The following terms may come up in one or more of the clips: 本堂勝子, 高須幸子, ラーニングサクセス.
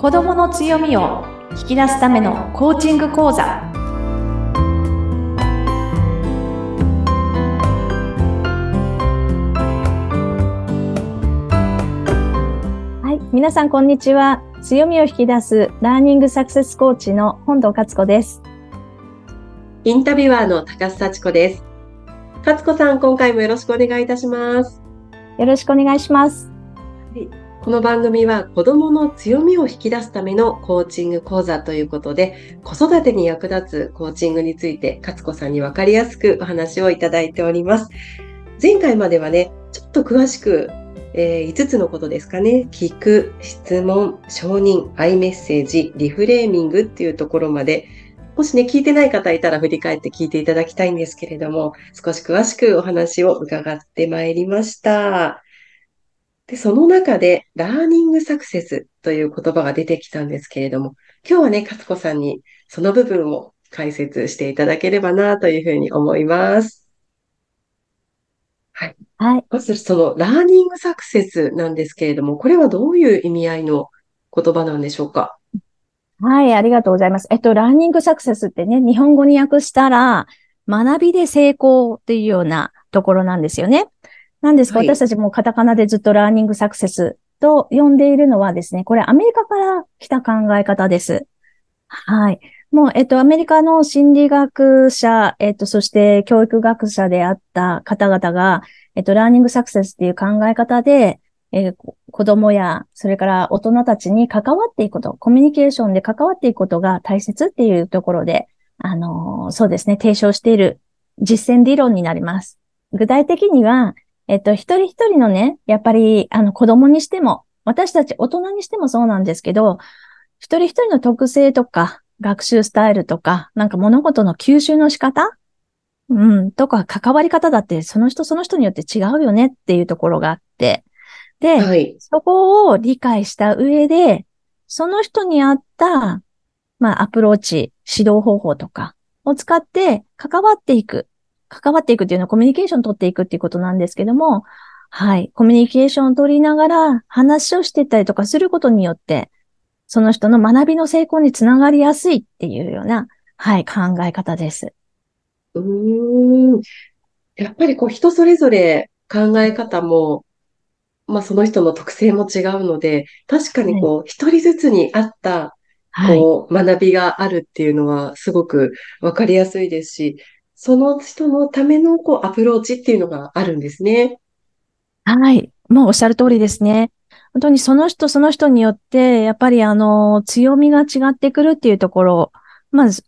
子どもの強みを引き出すためのコーチング講座。はい、皆さんこんにちは。強みを引き出すラーニングサクセスコーチの本堂勝子です。インタビュアーの高須幸子です。勝子さん、今回もよろしくお願いいたします。よろしくお願いします。はい、この番組は子どもの強みを引き出すためのコーチング講座ということで、子育てに役立つコーチングについて勝子さんに分かりやすくお話をいただいております。前回まではね、ちょっと詳しく、5つのことですかね、聞く、質問、承認、アイメッセージ、リフレーミングっていうところまで、もしね、聞いてない方いたら振り返って聞いていただきたいんですけれども、少し詳しくお話を伺ってまいりました。で、その中でラーニングサクセスという言葉が出てきたんですけれども、今日はね、勝子さんにその部分を解説していただければなというふうに思います。はい。はい。まずそのラーニングサクセスなんですけれども、これはどういう意味合いの言葉なんでしょうか？はい、ありがとうございます。ラーニングサクセスってね、日本語に訳したら、学びで成功っていうようなところなんですよね。なんですか、はい、私たちもカタカナでずっとラーニングサクセスと呼んでいるのはですね、これアメリカから来た考え方です。はい。もう、アメリカの心理学者、そして教育学者であった方々が、ラーニングサクセスっていう考え方で、子供や、それから大人たちに関わっていくこと、コミュニケーションで関わっていくことが大切っていうところで、そうですね、提唱している実践理論になります。具体的には、一人一人のね、やっぱり、子供にしても、私たち大人にしてもそうなんですけど、一人一人の特性とか、学習スタイルとか、なんか物事の吸収の仕方とか、関わり方だって、その人その人によって違うよねっていうところがあって、で、はい、そこを理解した上で、その人に合った、アプローチ、指導方法とかを使って関わっていくっていうのはコミュニケーションを取っていくっていうことなんですけども、はい。コミュニケーションを取りながら話をしていったりとかすることによって、その人の学びの成功につながりやすいっていうような、はい、考え方です。やっぱりこう人それぞれ考え方も、その人の特性も違うので、確かにこう一人ずつに合った、はい、こう学びがあるっていうのはすごくわかりやすいですし、その人のためのこうアプローチっていうのがあるんですね。はい。もうおっしゃる通りですね。本当にその人その人によって、やっぱり強みが違ってくるっていうところ、人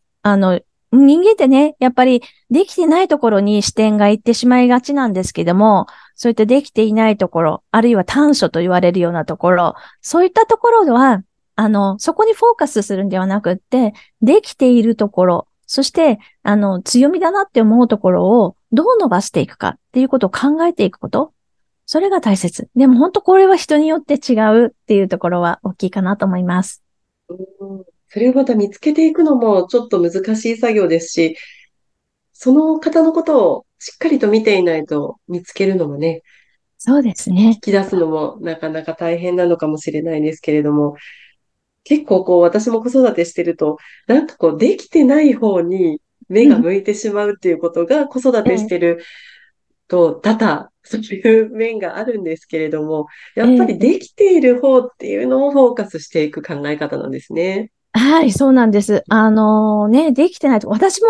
間ってね、やっぱりできてないところに視点がいってしまいがちなんですけども、そういったできていないところ、あるいは短所と言われるようなところ、そういったところは、そこにフォーカスするんではなくって、できているところ、そして、強みだなって思うところをどう伸ばしていくかっていうことを考えていくこと。それが大切。でも本当これは人によって違うっていうところは大きいかなと思います。それをまた見つけていくのもちょっと難しい作業ですし、その方のことをしっかりと見ていないと見つけるのもね。そうですね。引き出すのもなかなか大変なのかもしれないですけれども、結構こう私も子育てしてると、なんかこうできてない方に目が向いてしまうっていうことが子育てしてると多々そういう面があるんですけれども、やっぱりできている方っていうのをフォーカスしていく考え方なんですね。はい、そうなんです。できてないと、私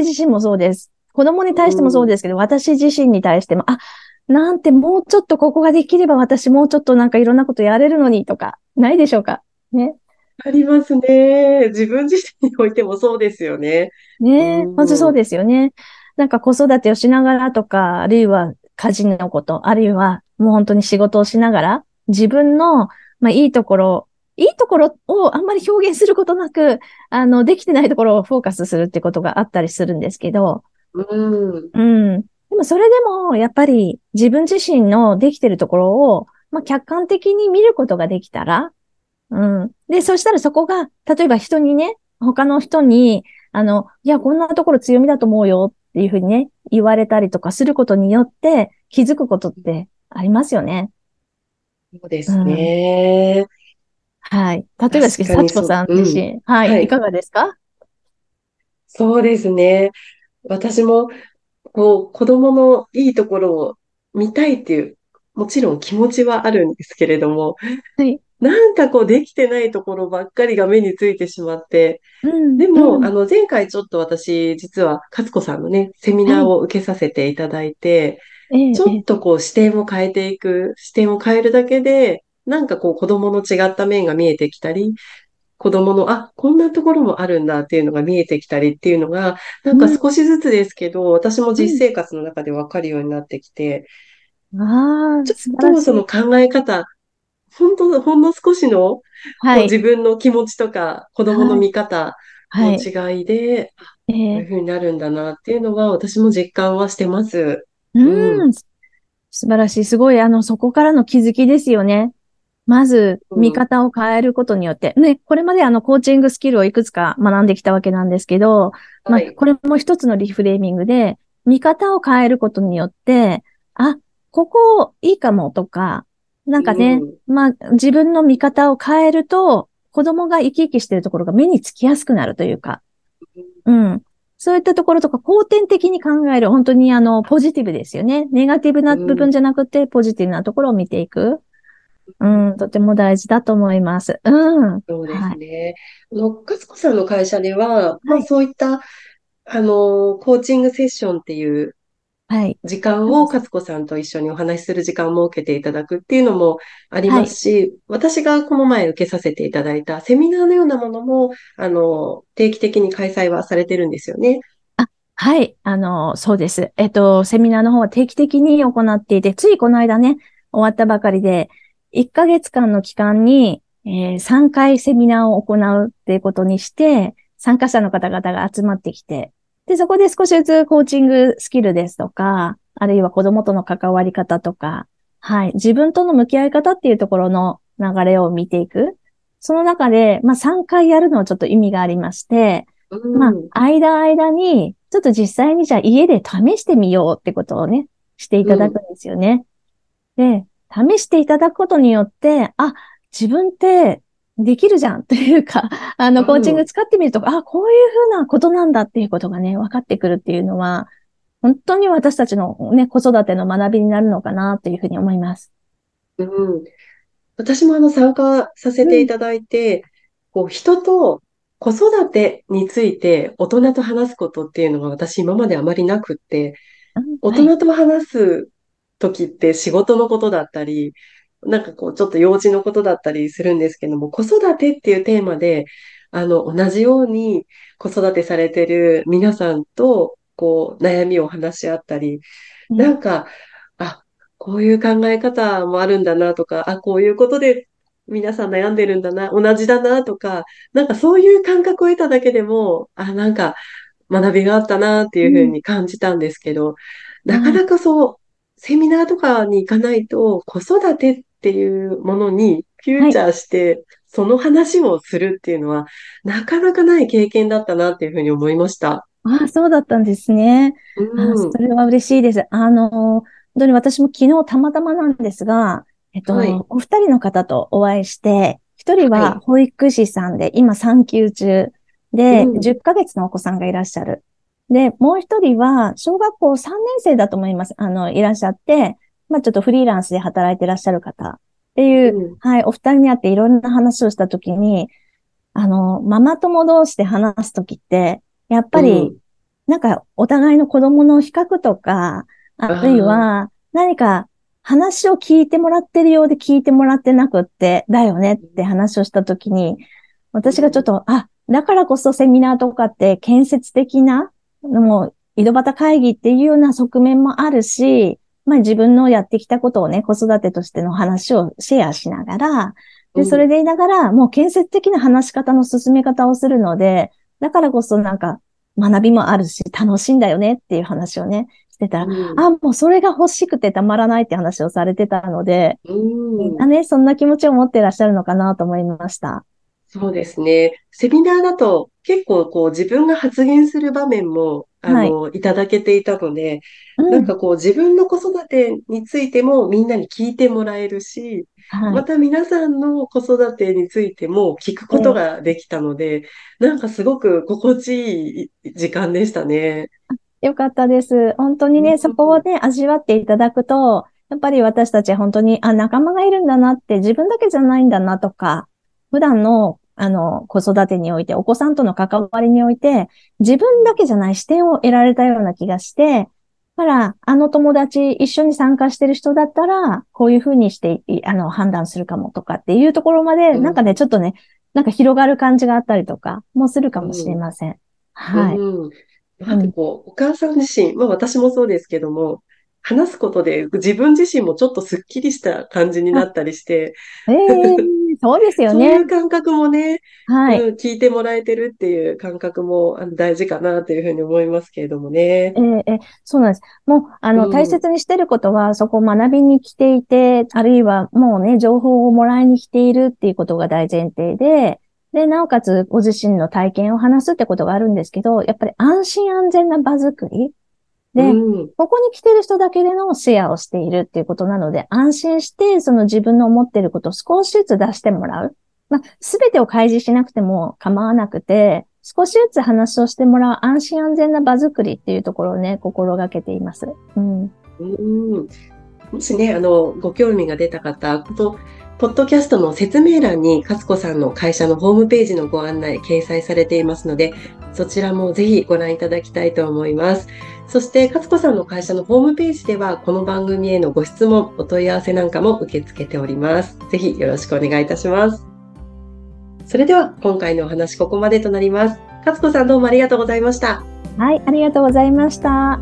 自身もそうです。子供に対してもそうですけど、私自身に対しても、なんてもうちょっとここができれば私もうちょっとなんかいろんなことやれるのにとか、ないでしょうかね。ありますね。自分自身においてもそうですよね。ねえ、本当そうですよね。なんか子育てをしながらとか、あるいは家事のこと、あるいはもう本当に仕事をしながら、自分の、いいところをあんまり表現することなく、できてないところをフォーカスするってことがあったりするんですけど。でもそれでも、やっぱり自分自身のできてるところを、客観的に見ることができたら、で、そしたらそこが、例えば人にね、他の人に、いや、こんなところ強みだと思うよっていうふうにね、言われたりとかすることによって気づくことってありますよね。そうですね。はい。例えばですけど、幸子さん自身、はい、はい。いかがですか？そうですね。私も、子供のいいところを見たいっていう、もちろん気持ちはあるんですけれども、はい。なんかできてないところばっかりが目についてしまって、うん、でうも、ん。前回ちょっと私、実は、勝子さんのね、セミはナーい。を受けさせていただいて、ええ、ちえょっえ。と視点を変えるだけで、なんか子供の違った面が見えてきたり、子供の、こんなところもあるんだっていうのが見えてきたりっていうのが、なんうかん、少しずつですけど、私も実生活の中でわかるようになってきて、ちょっ素晴らとしそのい。考え方、ほんの少しの、は自い。分の気持ちとか、子供のはい。見方のはい。違いで、えこういうえ、風になるんだなっていうのは、私も実感はしてます。うん。うん。素晴らしい。すごい、そこからの気づきですよね。まず、う見ん。方を変えることによって。ね、これまでコーチングスキルをいくつか学んできたわけなんですけど、はまあ、い。これも一つのリフレーミングで、見方を変えることによって、あ、ここいいかもとか、なんかうね、ん。まあ、自分の見方を変えると、子供が生き生きしてるところが目につきやすくなるというか、うん。そういったところとか、後天的に考える、本当にポジティブですよね。ネガティブうな部分ん。じゃなくて、ポジティブなところを見ていく。うん、とても大事だと思います。そうですね。かつこさんの会社では、はまあい。そういった、コーチングセッションっていうはい。時間をかつこさんと一緒にお話しする時間を設けていただくっていうのもありはますい。し、私がこの前受けさせていただいたセミナーのようなものも、定期的に開催はされてるんですよね。あ、はい。そうです。セミナーの方は定期的に行っていて、ついこの間ね、終わったばかりで、1ヶ月間の期間に、3回セミナーを行うっていうことにして、参加者の方々が集まってきて、で、そこで少しずつコーチングスキルですとか、あるいは子供との関わり方とか、はい、自分との向き合い方っていうところの流れを見ていく。その中で、まあ、3回やるのはちょっと意味がありまして、うまあ、ん、間に、ちょっと実際にじゃあ家で試してみようってことをね、していうただくんん、ですよね。で、試していただくことによって、あ、自分ってできるじゃんというか、コーチンうグん、使ってみると、あ、こういうふうなことなんだっていうことがね、分かってくるっていうのは、本当に私たちのね、子育ての学びになるのかなというふうに思います。うん。私も参加させうていん。ただいて、人と子育てについて大人と話すことっていうのが私今まであまりなくって、大はい。人と話す時って仕事のことだったり、なんかちょっと用事のことだったりするんですけども、子育てっていうテーマで、同じように子育てされてる皆さんと、悩みを話し合ったり、なね。んか、あ、こういう考え方もあるんだなとか、こういうことで皆さん悩んでるんだな、同じだなとか、なんかそういう感覚を得ただけでも、なんか学びがあったなってういうふうん。に感じたんですけど、なかはない。かセミナーとかに行かないと、子育てっていうものにフューはチい。ャーして、その話をするっていうのは、なかなかない経験だったなっていうふうに思いました。ああ、そうだったんですね。うあ、そん。れは嬉しいです。本当に私も昨日たまたまなんですが、はい。お二人の方とお会いして、一人ははい。保育士さんで、今産休中うで、ん。10ヶ月のお子さんがいらっしゃる。で、もう一人は、小学校3年生だと思います。いらっしゃって、まあちょっとフリーランスで働いてらっしゃる方っていう、うん。はい、お二人に会っていろんな話をしたときに、ママ友同士で話すときって、やっうぱり、ん。なんか、お互いの子供の比較とか、あるいああ。は、何か、話を聞いてもらってるようで聞いてもらってなくって、だよねって話をしたときに、う私がちょっん。と、あ、だからこそセミナーとかって建設的な、もう、井戸端会議っていうような側面もあるし、まあ自分のやってきたことをね、子育てとしての話をシェアしながら、うで、それん。でいながら、もう建設的な話し方の進め方をするので、だからこそなんか学びもあるし、楽しいんだよねっていう話をね、してたら、うん。あ、もうそれが欲しくてたまらないって話をされてたので、うみんなん。ね、そんな気持ちを持ってらっしゃるのかなと思いました。そうですね。セミナーだと結構自分が発言する場面もはい。いただけていたので、うなんかん。自分の子育てについてもみんなに聞いてもらえるし、はまい。た皆さんの子育てについても聞くことええ。ができたので、なんかすごく心地いい時間でしたね。よかったです。本当うにね、そこをん、ね、味わっていただくと、やっぱり私たち本当に、仲間がいるんだなって、自分だけじゃないんだなとか、普段の、子育てにおいて、お子さんとの関わりにおいて、自分だけじゃない視点を得られたような気がして、だから、友達、一緒に参加してる人だったら、こういうふうにして、判断するかもとかっていうところまで、うなんかん、ね、ちょっとね、なんか広がる感じがあったりとか、もするかもしうれん。ません。はい。うん。なんうかん。お母さん自身、まあ私もそうですけども、話すことで自分自身もちょっとスッキリした感じになあ、ったりして、ええ、そうですよそういね。う感覚もね、はい。聞いてもらえてるっていう感覚も大事かなというふうに思いますけれどもね。そうなんです。もう、うん、大う切にしてることは、そこを学びに来ていて、あるいはもうね、情報をもらいに来ているっていうことが大前提で、で、なおかつ、ご自身の体験を話すってことがあるんですけど、やっぱり安心安全な場づくり。で、ん、ここに来てる人だけでのシェアをしているっていうことなので、安心して、その自分の思っていることを少しずつ出してもらう。まあ、すべてを開示しなくても構わなくて、少しずつ話をしてもらう安心安全な場づくりっていうところをね、心がけています。うん。うん、もしね、ご興味が出た方、ポッドキャストの説明欄に、かつこさんの会社のホームページのご案内、掲載されていますので、そちらもぜひご覧いただきたいと思います。そして、かつこさんの会社のホームページでは、この番組へのご質問、お問い合わせなんかも受け付けております。ぜひよろしくお願いいたします。それでは、今回のお話、ここまでとなります。かつこさん、どうもありがとうございました。はい、ありがとうございました。